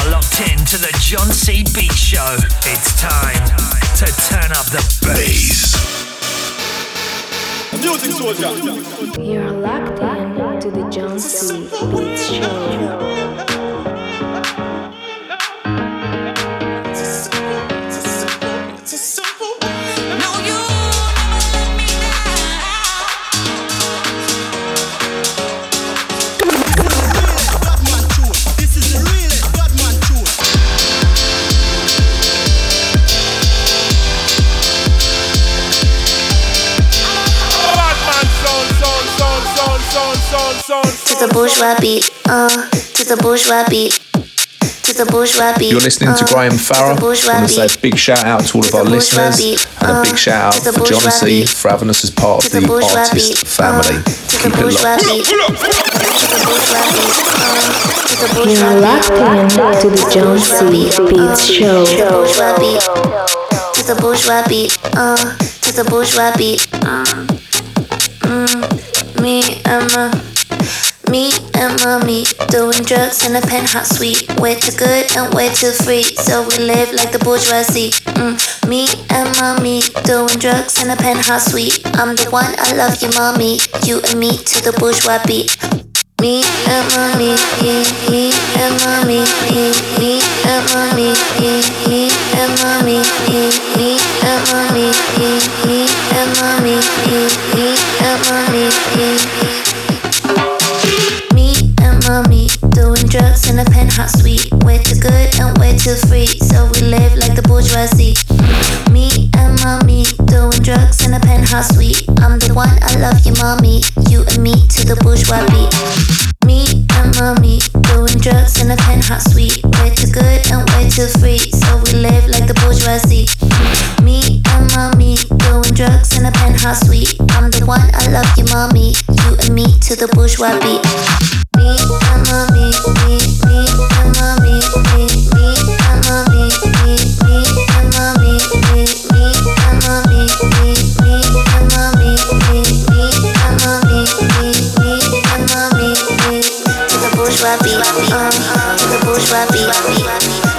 are locked in to the John C. Beach Show. It's time to turn up the bass. Music soldier. You're locked in to the John C. Beach Show. To the bourgeois beat, to the bourgeois beat, to the bourgeois beat. You're listening to Graham Farrar. I want to say a big shout out to all of our listeners and a big shout out for John C for having us as part of the artist family. Keep it locked. You're locked in to the John C Beat Show. To the bourgeois beat, to the bourgeois beat. Me and mommy doing drugs in a penthouse suite. Way too good and way too free, so we live like the bourgeoisie. Me and mommy doing drugs in a penthouse suite. I'm the one, I love you, mommy. You and me to the bourgeois beat. Me and mommy, me and mommy, me and mommy, me and mommy, me and mommy, me and mommy, me and mommy. Mommy, doing drugs in a penthouse suite. Way too good and way too free, so we live like the bourgeoisie. Me and mommy, doing drugs in a penthouse suite. I'm the one, I love you, mommy. You and me to the bourgeois beat. Me and mommy, doing drugs in a penthouse suite. Way too good and way too free, so we live like the bourgeoisie. Me and mommy, doing drugs in a penthouse suite. I'm the one, I love you, mommy. You and me to the bourgeois beat. Me and mommy, me and mommy, me and mommy, me and mommy, me and mommy, me and mommy, me and mommy, me and mommy, to the bourgeois beat, to the bourgeois beat,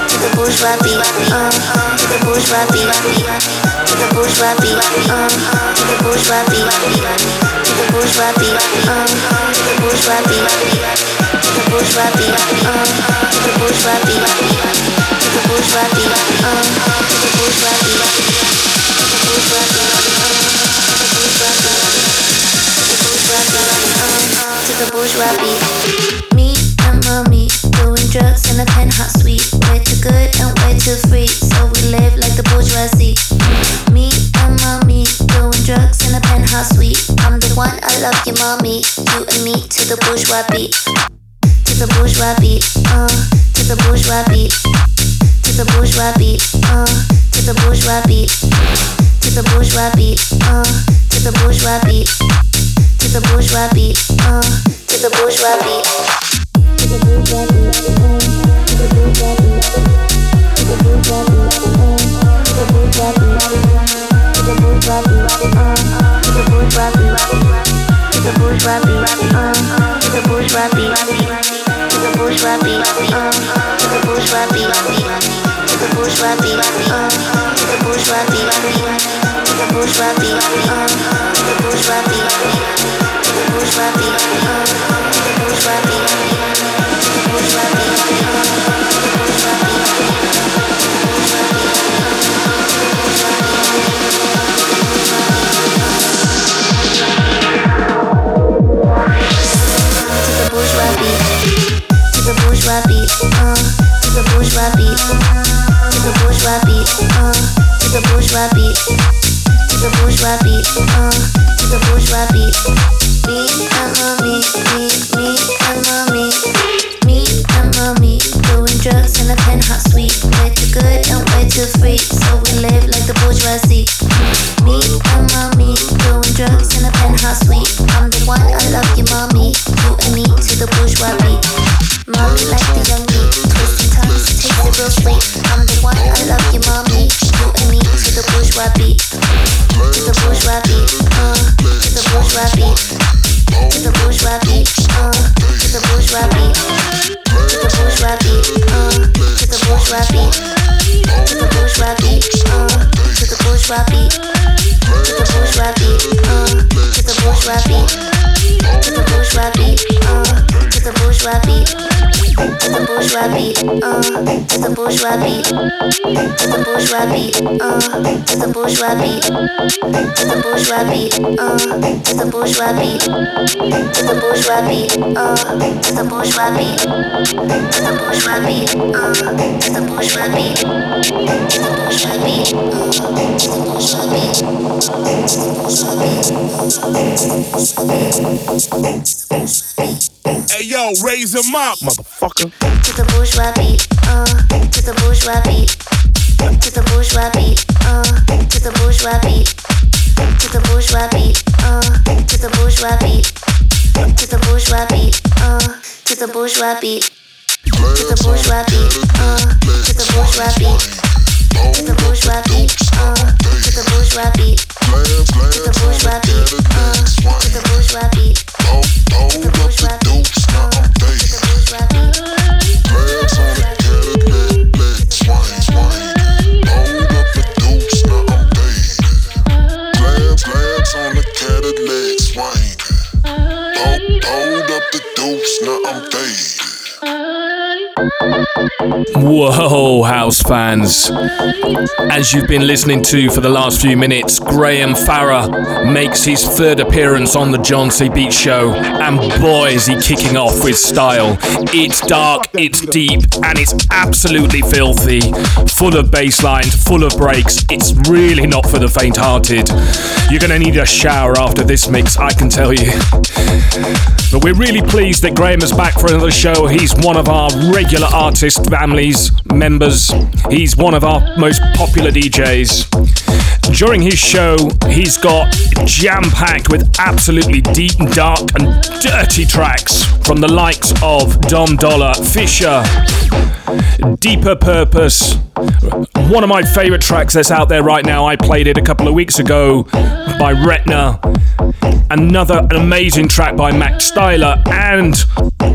to the bourgeois beat, to the bourgeois beat, to the bourgeois beat, to the bourgeois beat, to the bourgeois beat, to the bourgeois beat, to the bourgeois beat, to the bourgeois beat, to the bourgeois beat, to the bourgeois beat, to the bourgeois beat, to the bourgeois beat. Me and mommy doing drugs in a penthouse suite. Way too good and way too free, so we live like the bourgeoisie. Me and mommy doing drugs in a penthouse suite. I'm the one, I love you, mommy. You and me to the bourgeois beat. To the bourgeois beat, to the bourgeois beat. To the bourgeois beat, to the bourgeois beat. To the bourgeois beat, to the bourgeois beat. To the bourgeois beat, to the bourgeois beat. To the bourgeois beat, to the bourgeois beat. To the bourgeois beat, to the bourgeois beat. To the bourgeois beat, to the bourgeois beat, to the bourgeois beat, to the bourgeois beat, to the bourgeois beat, to the bourgeois beat, to the bourgeois beat, to the bourgeois beat, to the bourgeois beat, to the bourgeois beat, to the bourgeois beat, to the bourgeois beat, to the bourgeois beat, to the bourgeois beat. Beat, to the bourgeois beat, to the bourgeois beat, to the bourgeois beat, to the bourgeois beat, to the bourgeois beat. Me and mommy, me and mommy, me and mommy, doing drugs in a penthouse suite. Way too good and way too free, so we live like the bourgeoisie. Me and mommy, doing drugs in a penthouse suite. I'm the one, I love you, mommy. You and me to the bourgeois beat. Mommy like the young me, twisting tongues, takes it real sweet. I'm the one, I love you, mommy. You and me to the bourgeois beat. To the bourgeois beat, to the bourgeois beat. To the bourgeois beat, to the bourgeois beat. To the bourgeois beat, bourgeois beat, to the bourgeois beat, to the bourgeois beat, to the bourgeois beat, to the bourgeois beat, to the bourgeois beat, to the bourgeois beat, to the bourgeois beat, to the bourgeois beat, to the bourgeois beat, to the bourgeois beat, to the bourgeois beat, to the bourgeois beat, to the bourgeois beat, to the bourgeois beat. Hey yo, raise him up, motherfucker. To the bourgeois beat, to the bourgeois beat, to the bourgeois beat, to the bourgeois beat, to the bourgeois beat, to the bourgeois beat, to the bourgeois beat, to the bourgeois beat, to the bourgeois beat, to the bourgeois beat, to the bourgeois beat, to the bourgeois beat, to the bourgeois beat, to the bourgeois beat. The bourgeois dukes now days. Glass on the Cadillac, black swine. Load up the dukes now days. Glass on the Cadillac, swine. Load up the dukes now days. Whoa, house fans. As you've been listening to for the last few minutes, Graham Farrar makes his third appearance on the John C. Beach Show, and boy is he kicking off with style. It's dark, it's deep, and it's absolutely filthy. Full of bass lines, full of breaks. It's really not for the faint-hearted. You're going to need a shower after this mix, I can tell you. But we're really pleased that Graham is back for another show. He's one of our regular artist families, members. He's one of our most popular DJs. During his show, he's got jam-packed with absolutely deep and dark and dirty tracks from the likes of Dom Dolla, Fisher, Deeper Purpose. One of my favourite tracks that's out there right now, I played it a couple of weeks ago, by Retna. Another amazing track by Max Styler, and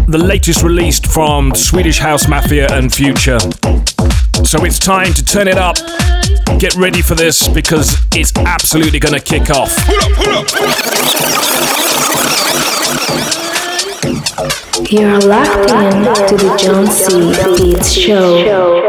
the latest released from Swedish House Mafia and Future. So it's time to turn it up. Get ready for this because it's absolutely going to kick off. You're locked in to the John C. Beach Show.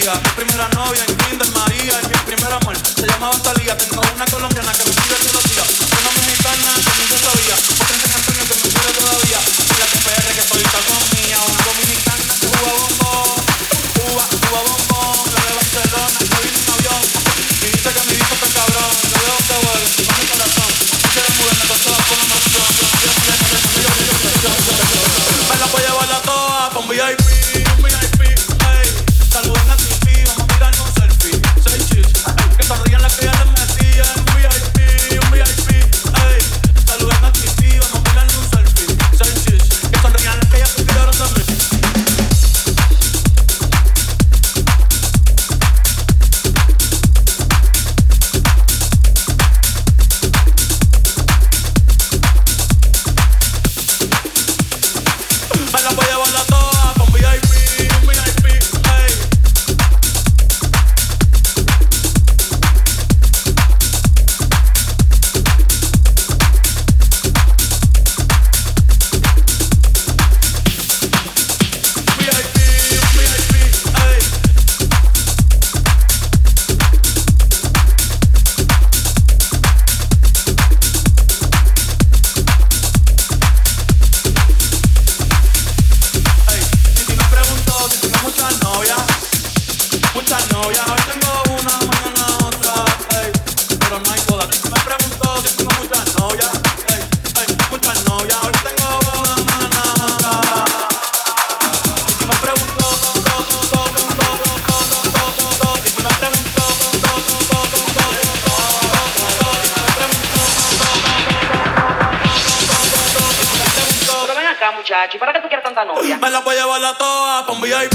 diga. Primera novia en Kinder María, y mi primer amor se llamaba Talía. Tengo una colombiana que me pide todos los días, una mexicana que nunca sabía, otra en San Antonio que me quiere todavía, la de PR que soy con mía, una dominicana que juega bombón, Cuba bombón, la de Barcelona que vino en avión, y dice que mi disco está cabrón, la de Octavol, con mi corazón, quiero mudarme con todas por una razón, quiero mudarme con yo, me la voy a llevar la toa con VIP. Para que te quieras tanta novia, me la voy a llevar la toa con VIP.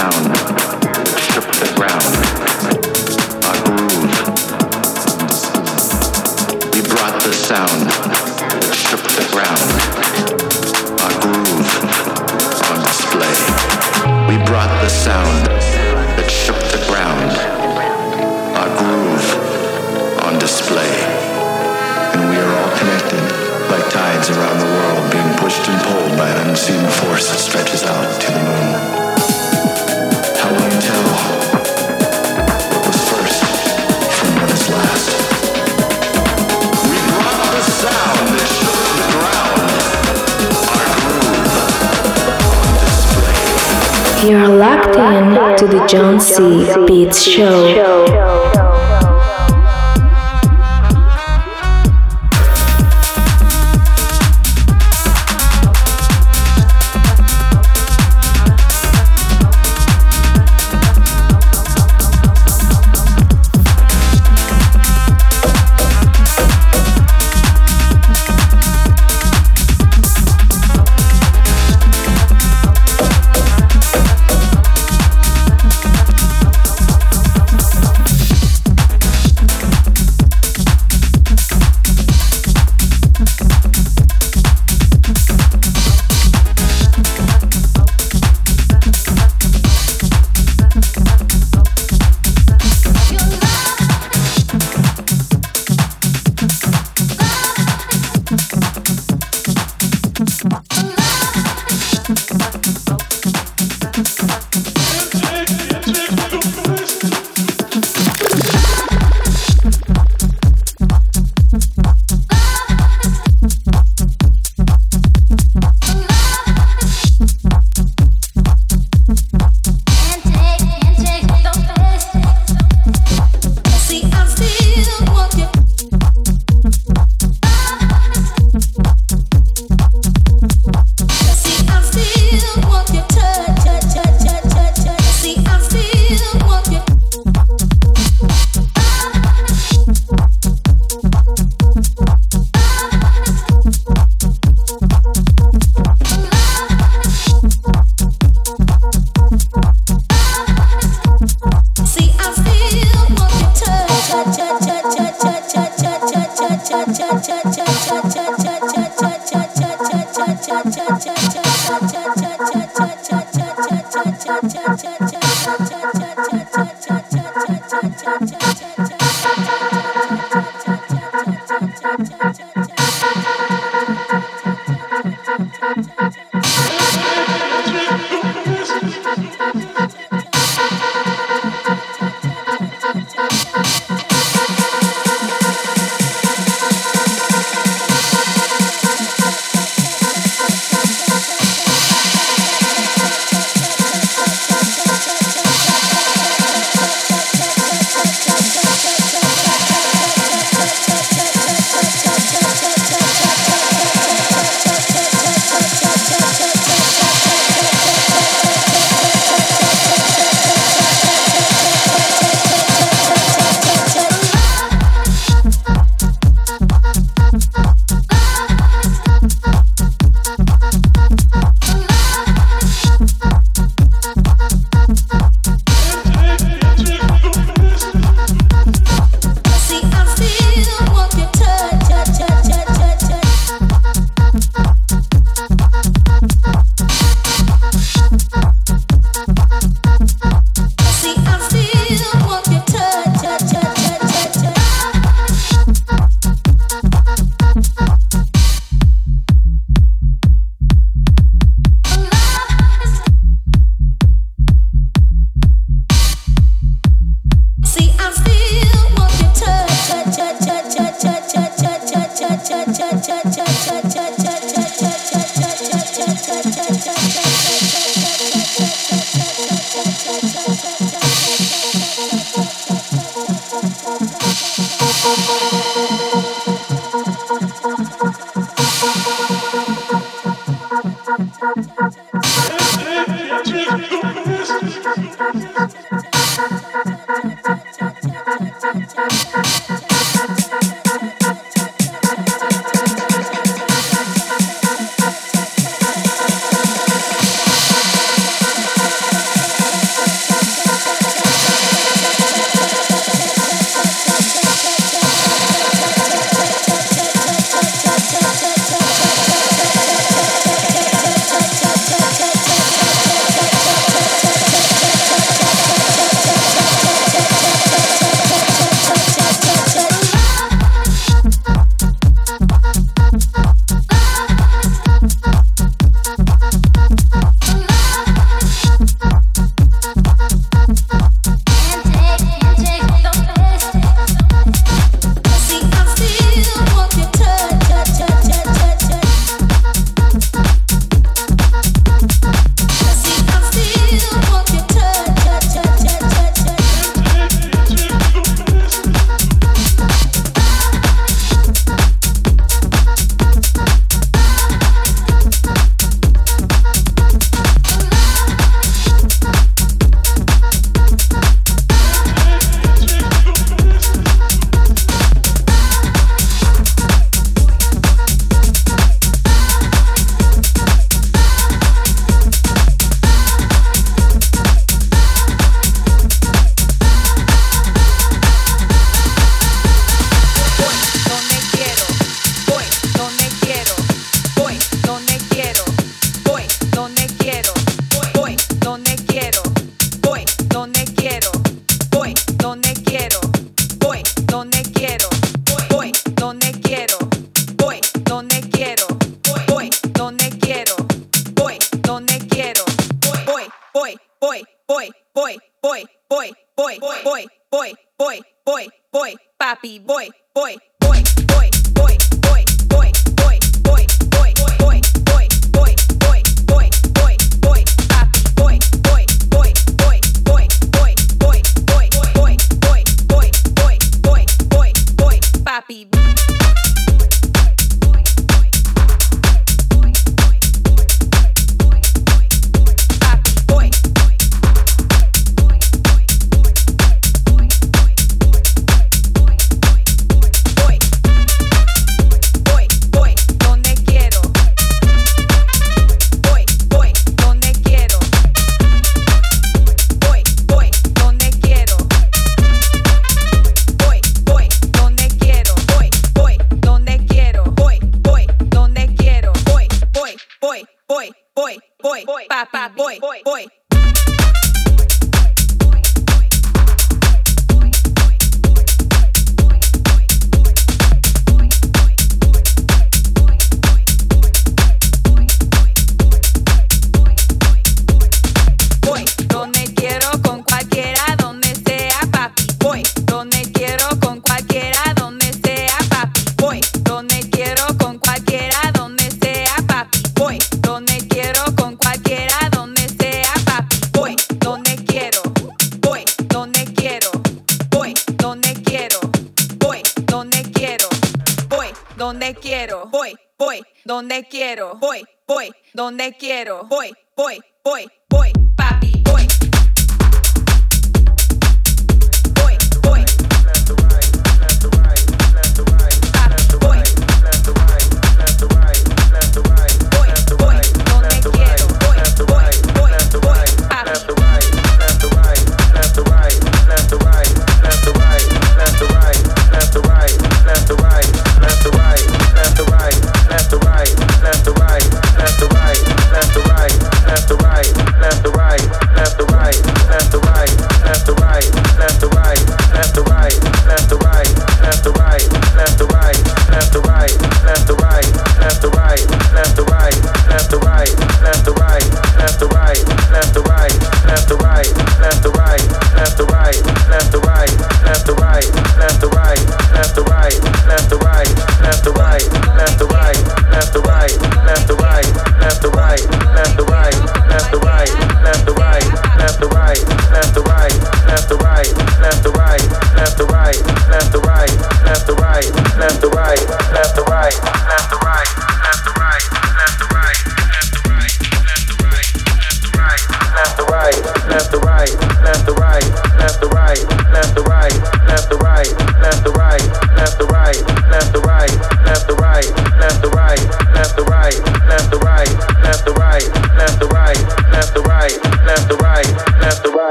sound, strip the ground, our groove. We brought the sound, strip the ground, our groove on display. We brought the sound that shook the ground, our groove on display. And we are all connected like tides around the world being pushed and pulled by an unseen force that stretches out to the moon. You're locked in to the John C. Beach Show. boy, papi,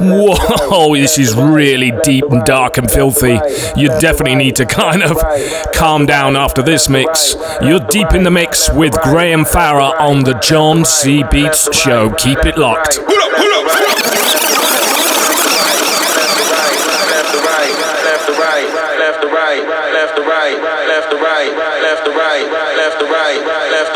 Whoa, this is really deep and dark and filthy. You definitely need to kind of calm down after this mix. You're deep in the mix with Graham Farrar on the John C. Beach Show. Keep it locked. Left the right.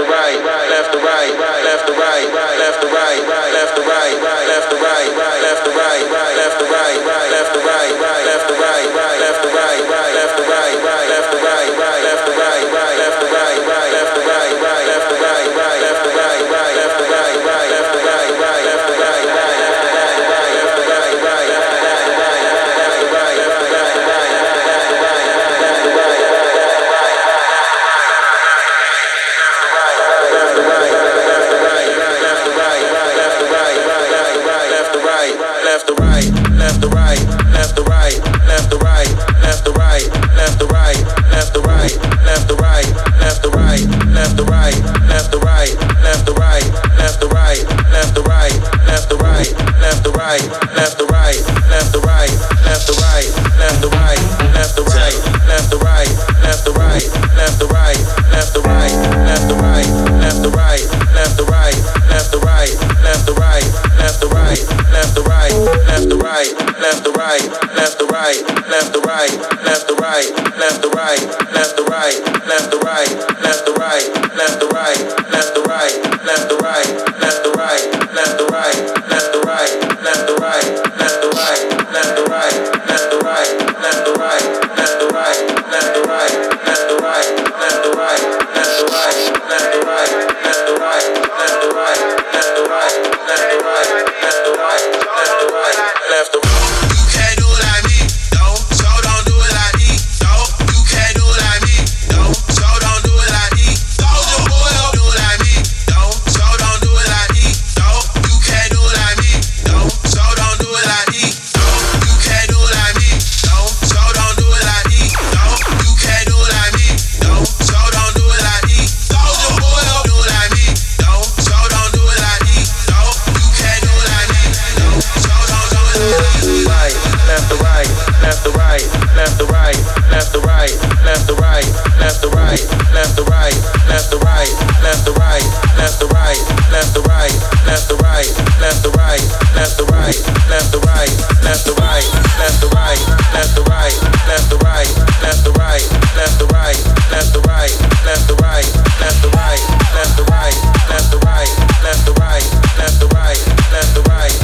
right, left to right, left to right, left to right, left to right, left to right, left to right, left to right, left to right, left to right, left to right, left to right, left to right, left to right, left to right, left to right, left to right, left to right, left to right, left to right, left to right, left to right, left to right, left to right, left to right, left to right, left to right, left to right, left to right, left to right, left to right.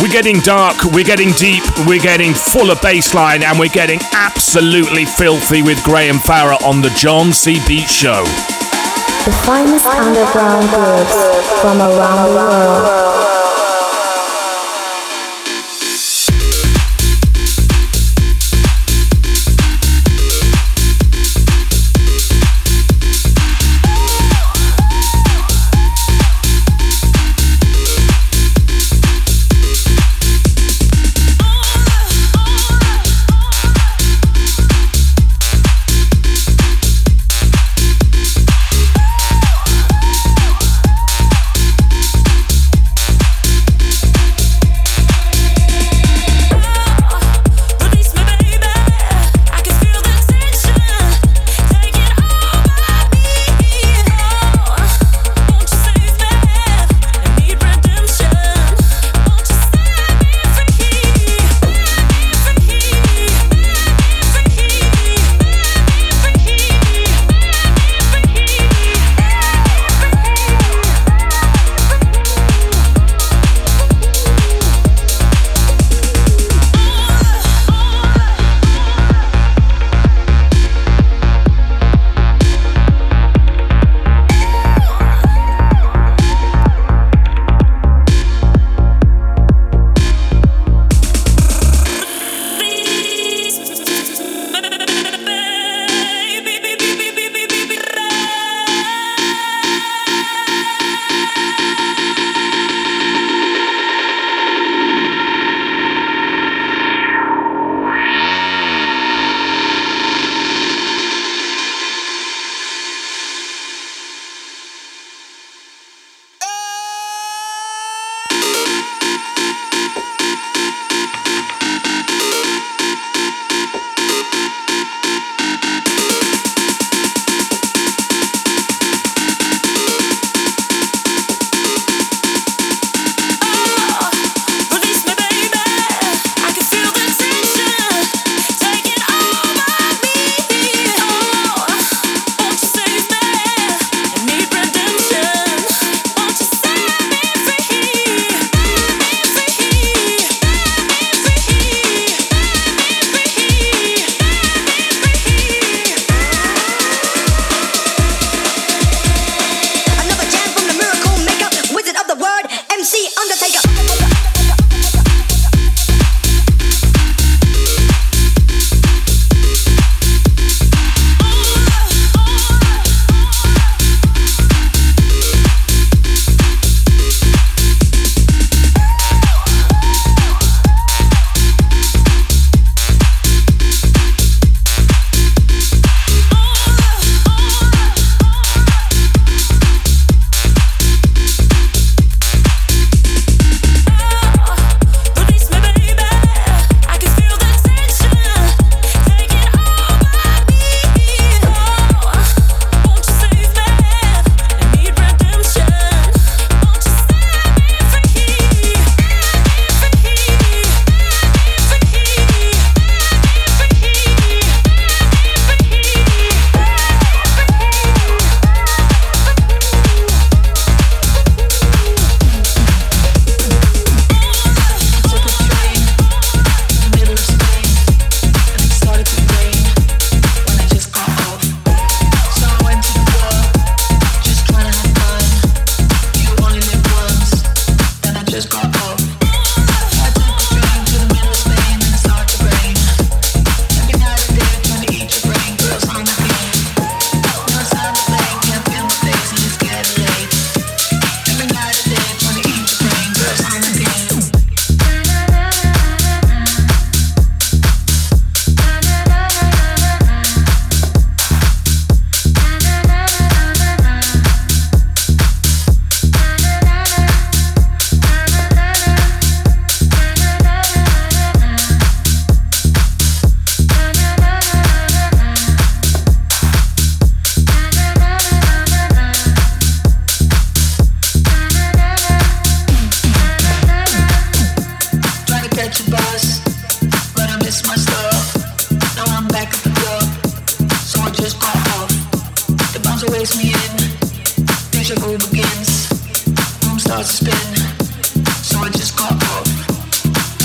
We're getting dark, we're getting deep, we're getting full of bassline, and we're getting absolutely filthy with Graham Farrar on the John C. Beach Show. The finest underground groups from around the world. just pop out. The bouncer wakes me in. Deja vu begins. Room starts to spin. So I just got out.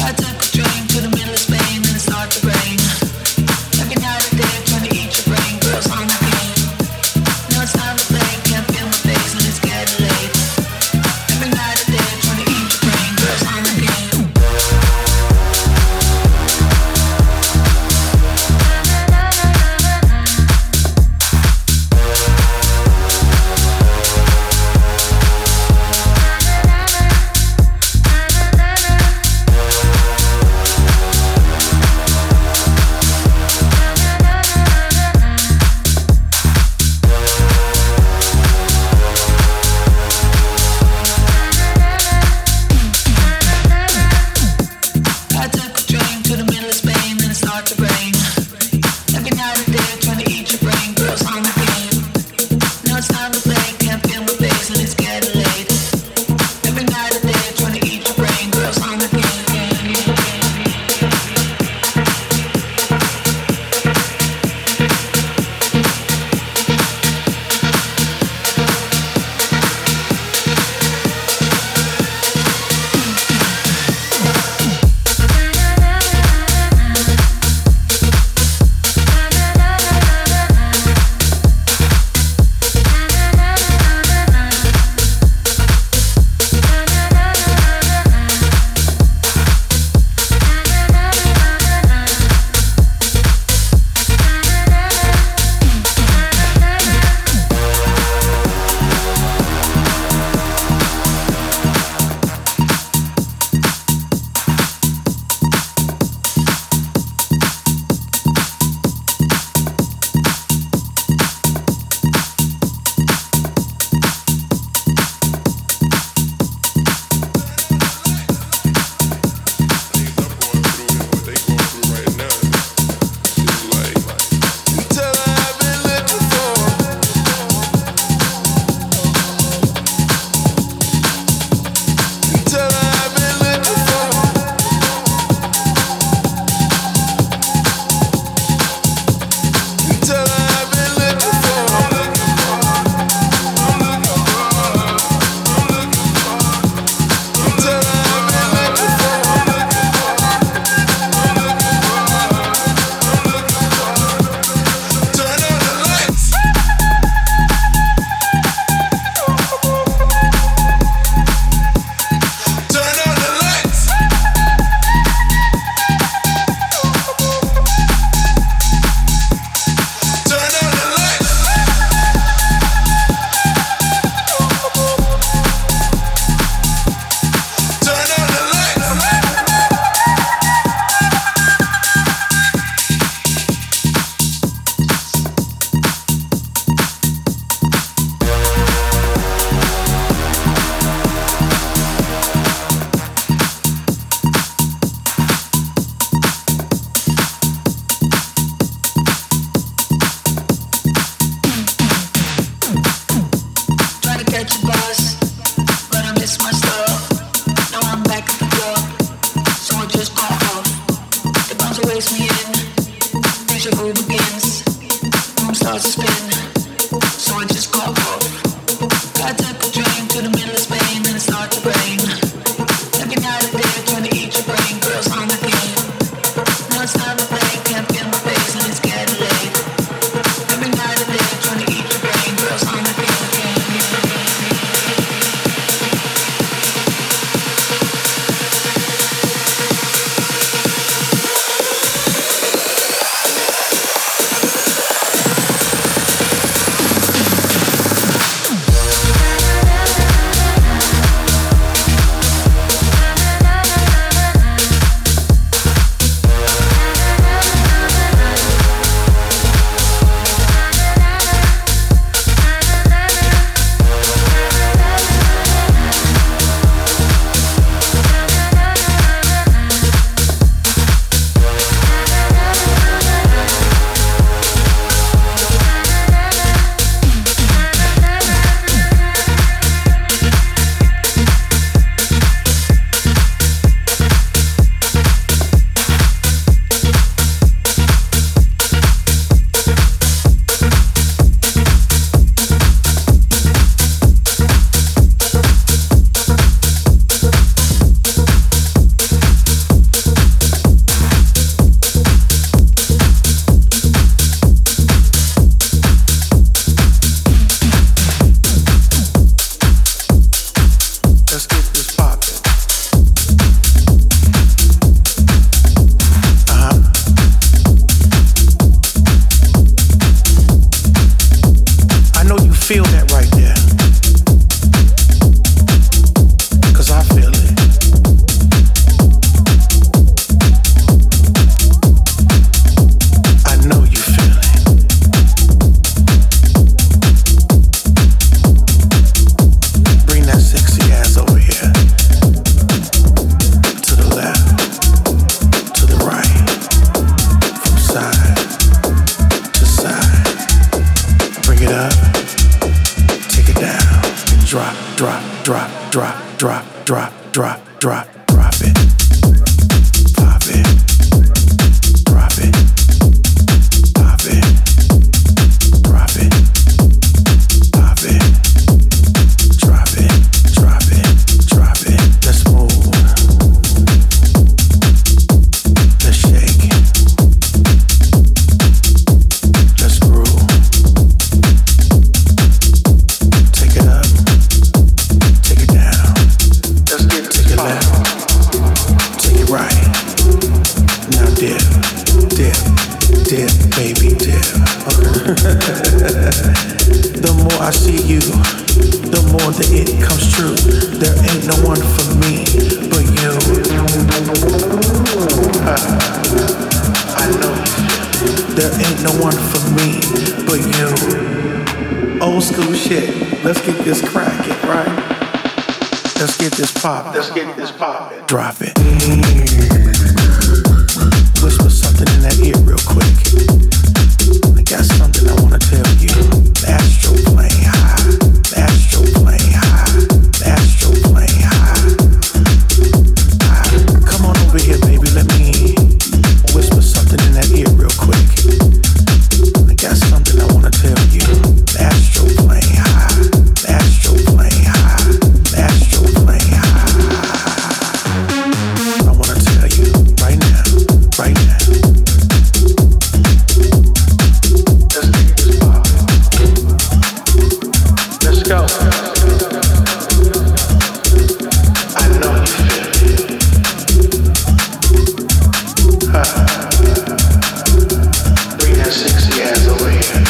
I took a train to the middle of Spain and it started to rain. Every night and day I'm trying to eat your brain. Girls on the game. Now it's time to play. Can't feel my face and it's getting late. Every night and day I'm trying to eat your brain. Girls on the game. it up, take it down, drop, drop, drop, drop, drop, drop, drop, drop, drop it, pop it, drop it, pop it, drop it, pop it, drop it, drop it, drop it. Let's move, let's shake, let's groove. Take it up, take it down, let's get to the left, take it right. Now dip, dip, dip, baby dip. Okay. The more I see you, the more that it comes true. There ain't no one for me but you. I know there ain't no one for me but you. Old school shit. Let's get this crackin', right? Let's get this pop. Let's get this pop. Drop it. Whisper something in that ear real quick. I got something I wanna tell you. The astral plane high. The astral plane high. The astral plane high. High. Come on over here, baby. Let me whisper something in that ear real quick. I got something I wanna tell you. The astral plane high. The astral plane high. The astral plane high. I wanna tell you right now, right now. Let's take this pop. Let's go. I know you feel it. Bring that sexy ass over here.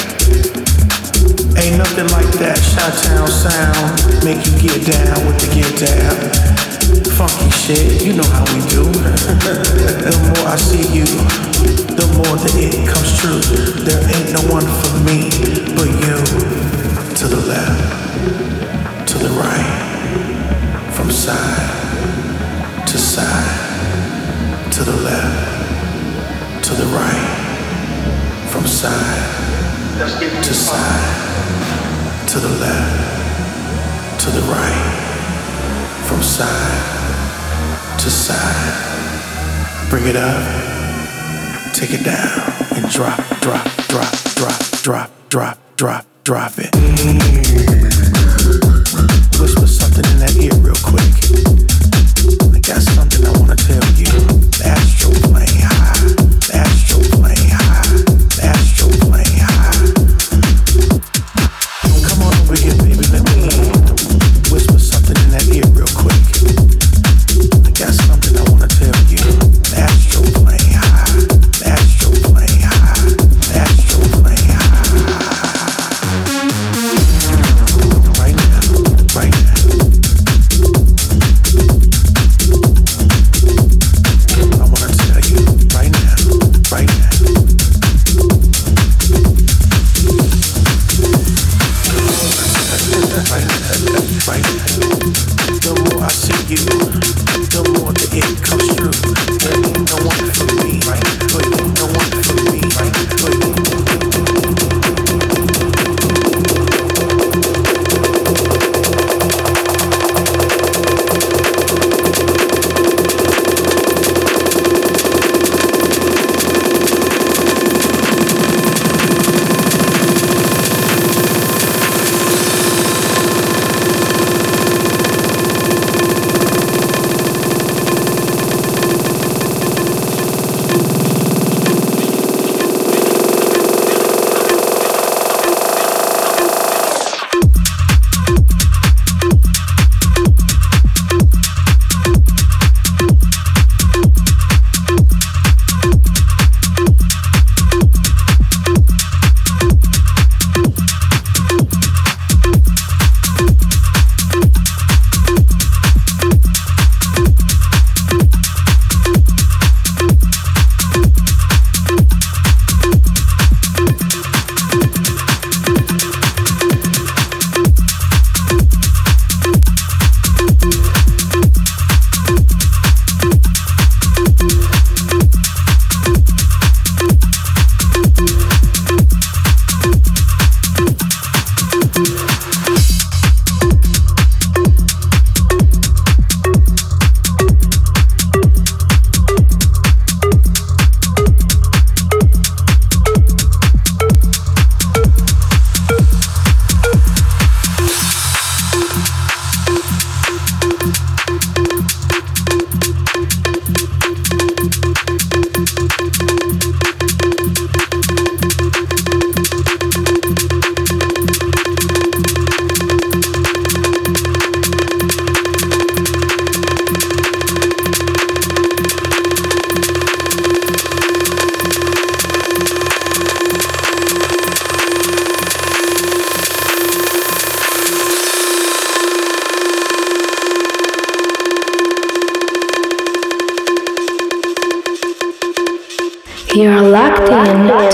Ain't nothing like that Chi-Town sound. Make you get down with the get down. Funky shit, you know how we do. The more I see you, the more that it comes true. There ain't no one for me but you. To the left, to the right, from side to side. To the left, to the right, from side Let's get to this pop. side. To the left, to the right, from side to side. Bring it up, take it down, and drop, drop, drop, drop, drop, drop, drop, drop it. Whisper something in that ear real quick. I got something I wanna tell you. The astral plane high. The astral plane high. The astral plane high. Come on over here, baby. Let me whisper something in that ear real quick. I got something I wanna tell you. The astral plane high. The astral plane high. The astral plane high. Right now, right now. I wanna tell you right now, right now.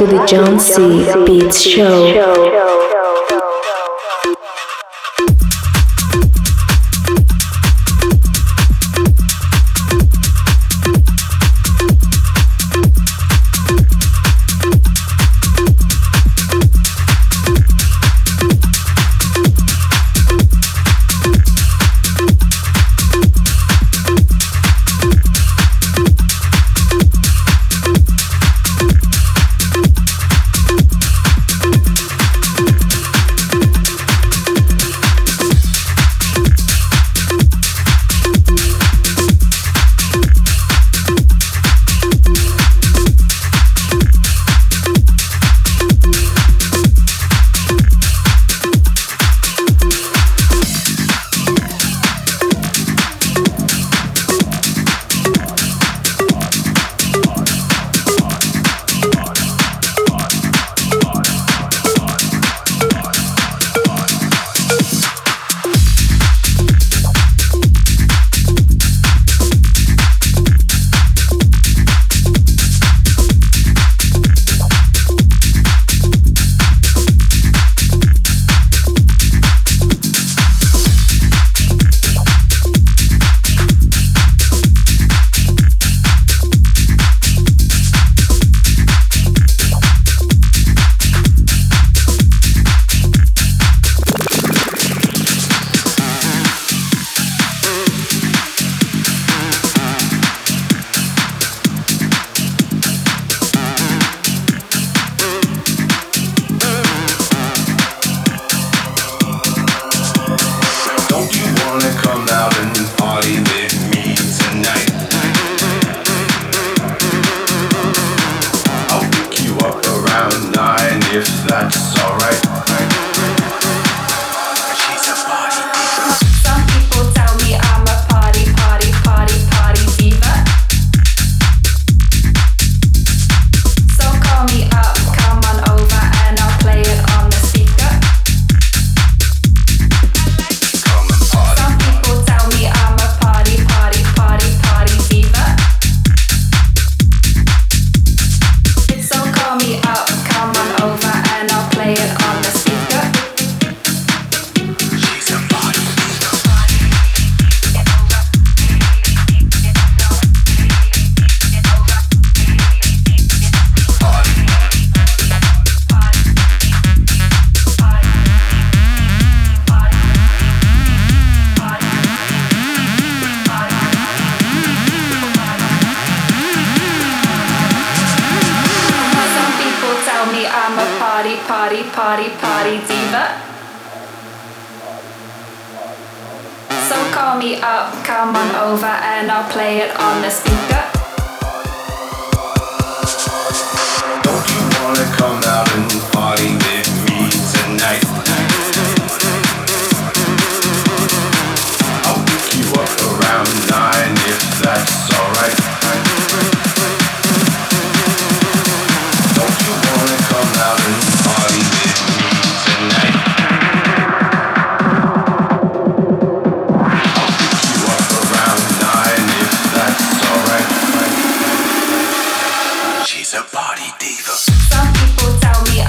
to the John C. Beach Show. Some people tell me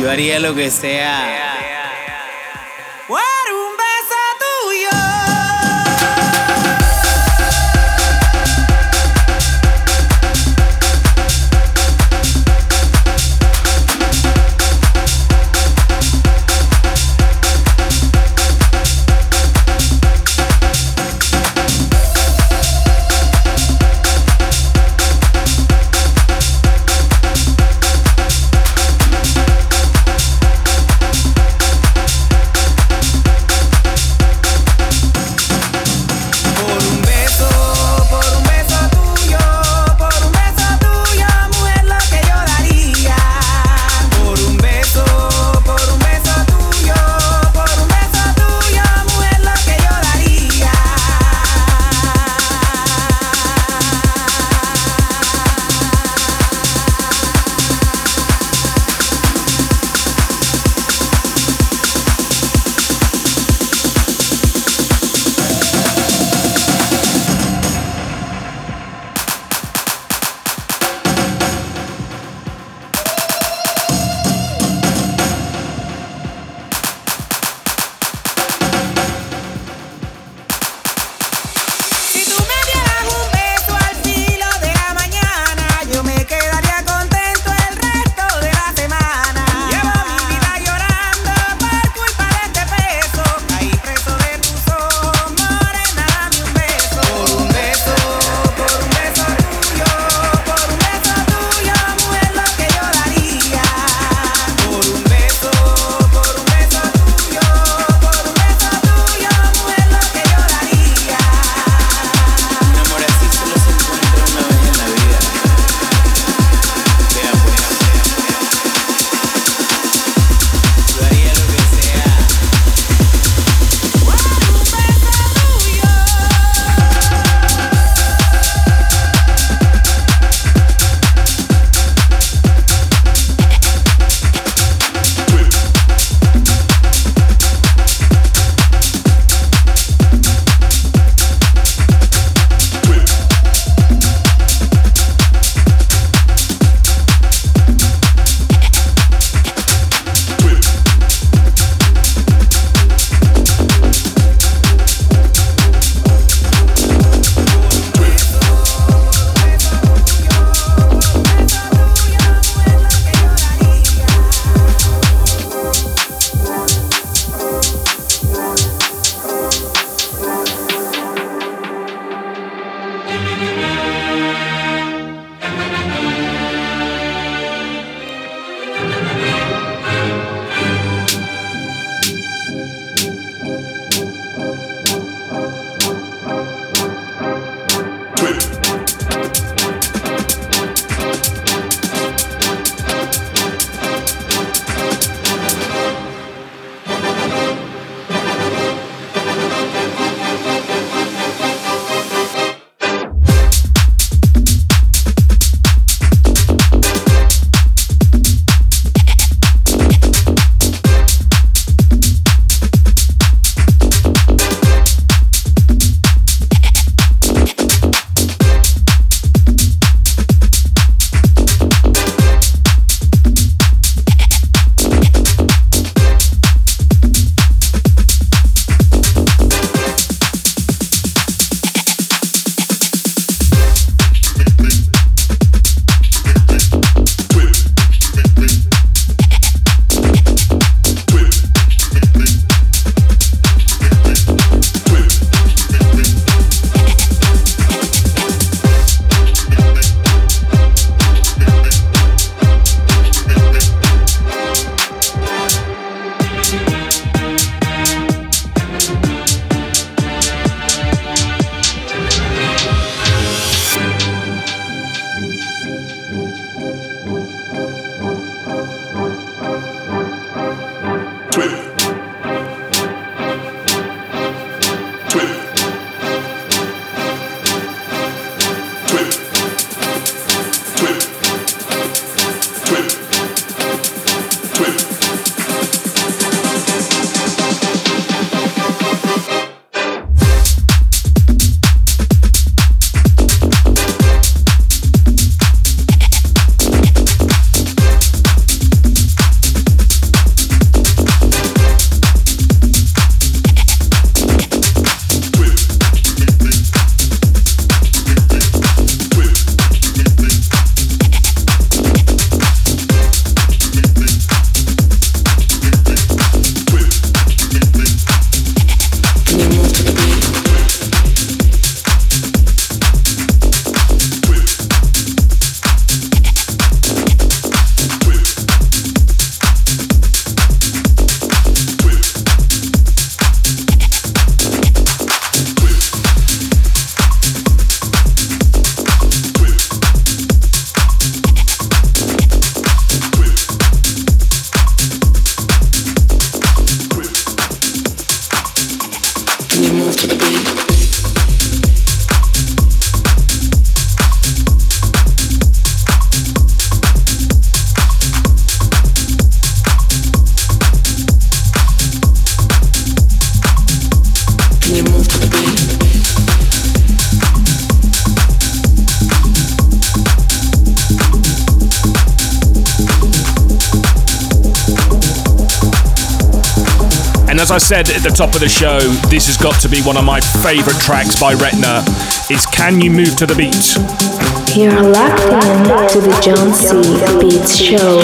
Yo haría lo que sea. as I said at the top of the show, this has got to be one of my favorite tracks by Retna. It's Can You Move to the Beat? You're locked in to the John C. Beach Show.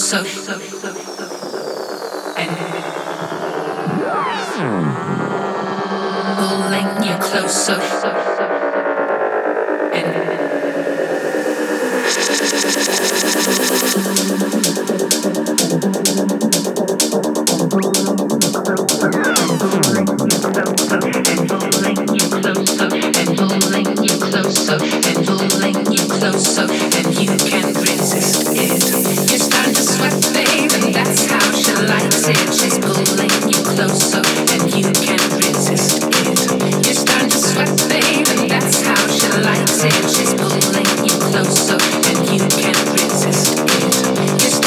She's pulling you closer, and you can't resist it. You're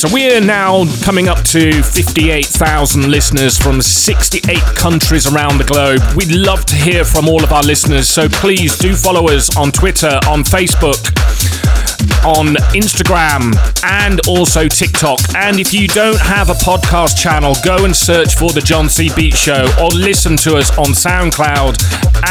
So we're now coming up to 58,000 listeners from 68 countries around the globe. We'd love to hear from all of our listeners, so please do follow us on Twitter, on Facebook, on Instagram, and also TikTok. And if you don't have a podcast channel, go and search for The John C. Beach Show, or listen to us on SoundCloud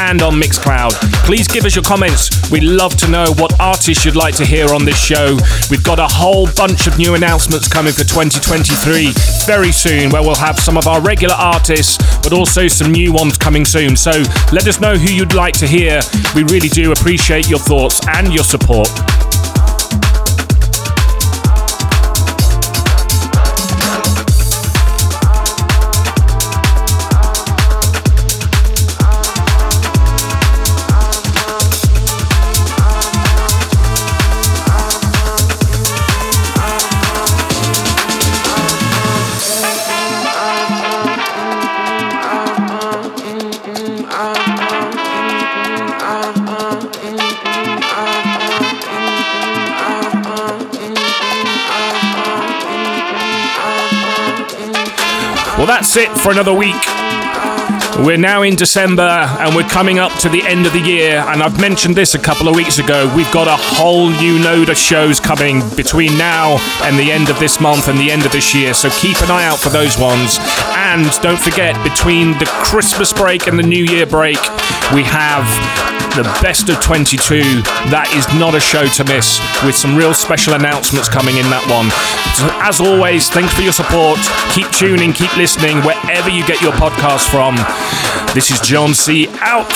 and on Mixcloud. Please give us your comments. We'd love to know what artists you'd like to hear on this show. We've got a whole bunch of new announcements coming for 2023 very soon, where we'll have some of our regular artists, but also some new ones coming soon. So let us know who you'd like to hear. We really do appreciate your thoughts and your support. Well, that's it for another week. We're now in December and we're coming up to the end of the year, and I've mentioned this a couple of weeks ago. We've got a whole new load of shows coming between now and the end of this month and the end of this year, so keep an eye out for those ones. And don't forget, between the Christmas break and the New Year break, we have the Best of 22. That is not a show to miss, with some real special announcements coming in that one. So as always, thanks for your support. Keep tuning, keep listening wherever you get your podcast from. This is John C. out.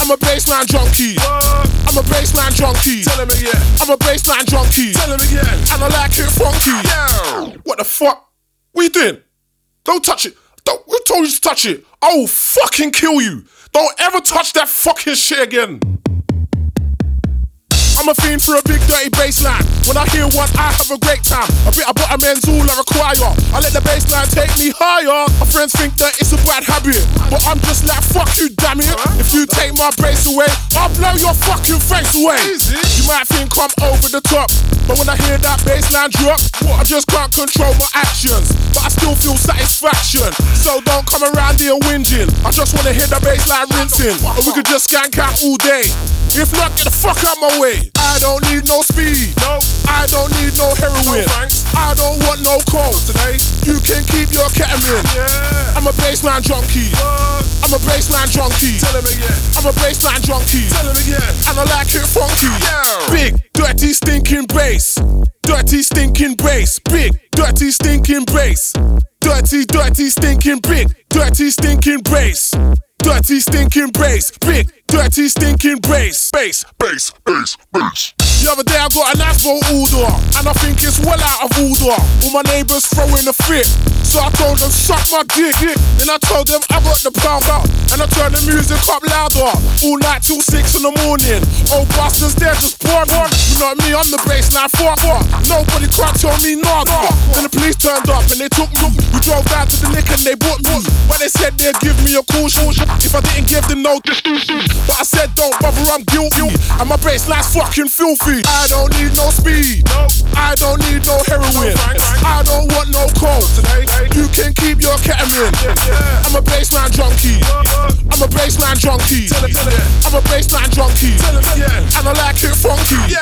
I'm a bassline junkie. Tell him again. And I like it funky. Yeah. What the fuck? What are you doing? Don't touch it. Don't. Who told you to touch it? I will fucking kill you. Don't ever touch that fucking shit again. I'm a fiend for a big dirty bassline. When I hear one, I have a great time. A bit of bottom end's all I require. I let the bassline take me higher. My friends think that it's a bad habit, but I'm just like, fuck you, damn it. If you take my bass away, I'll blow your fucking face away. You might think I'm over the top, but when I hear that bassline drop, I just can't control my actions, but I still feel satisfaction. So don't come around here whinging. I just wanna hear the bassline rinsing, and we could just skank out all day. If not, get the fuck out my way. I don't need no speed, no. I don't need no heroin, no. I don't want no coke today. You can keep your ketamine. Yeah. I'm a baseline junkie. What? I'm a baseline junkie. Tell him again. I'm a baseline junkie. Tell him again. And I like it funky. Yeah. Big, dirty, stinking bass. Dirty, stinking bass. Big, dirty, stinking bass. Dirty, dirty, stinking big. Dirty, stinking bass. Dirty, stinking bass. Big, dirty, stinking bass. Bass, bass, bass, bass. The other day I got an asphalt order, and I think it's well out of order. All my neighbours throwing a fit, so I told them suck my dick. Then I told them I got the pound out, and I turned the music up louder. All night till 6 in the morning. Old bastards, they're just born. You know me, I'm the baseline father. Nobody can't tell me nada. Then the police turned up and they took me. We drove down to the Nick and they bought me, but they said they'd give me a caution if I didn't give them no distinction. But I said don't bother, I'm guilty, and my baseline's fucking filthy. I don't need no speed, I don't need no heroin, I don't want no coke. You can keep your ketamine. I'm a baseline junkie, I'm a baseline junkie, I'm a baseline junkie, and I like it funky.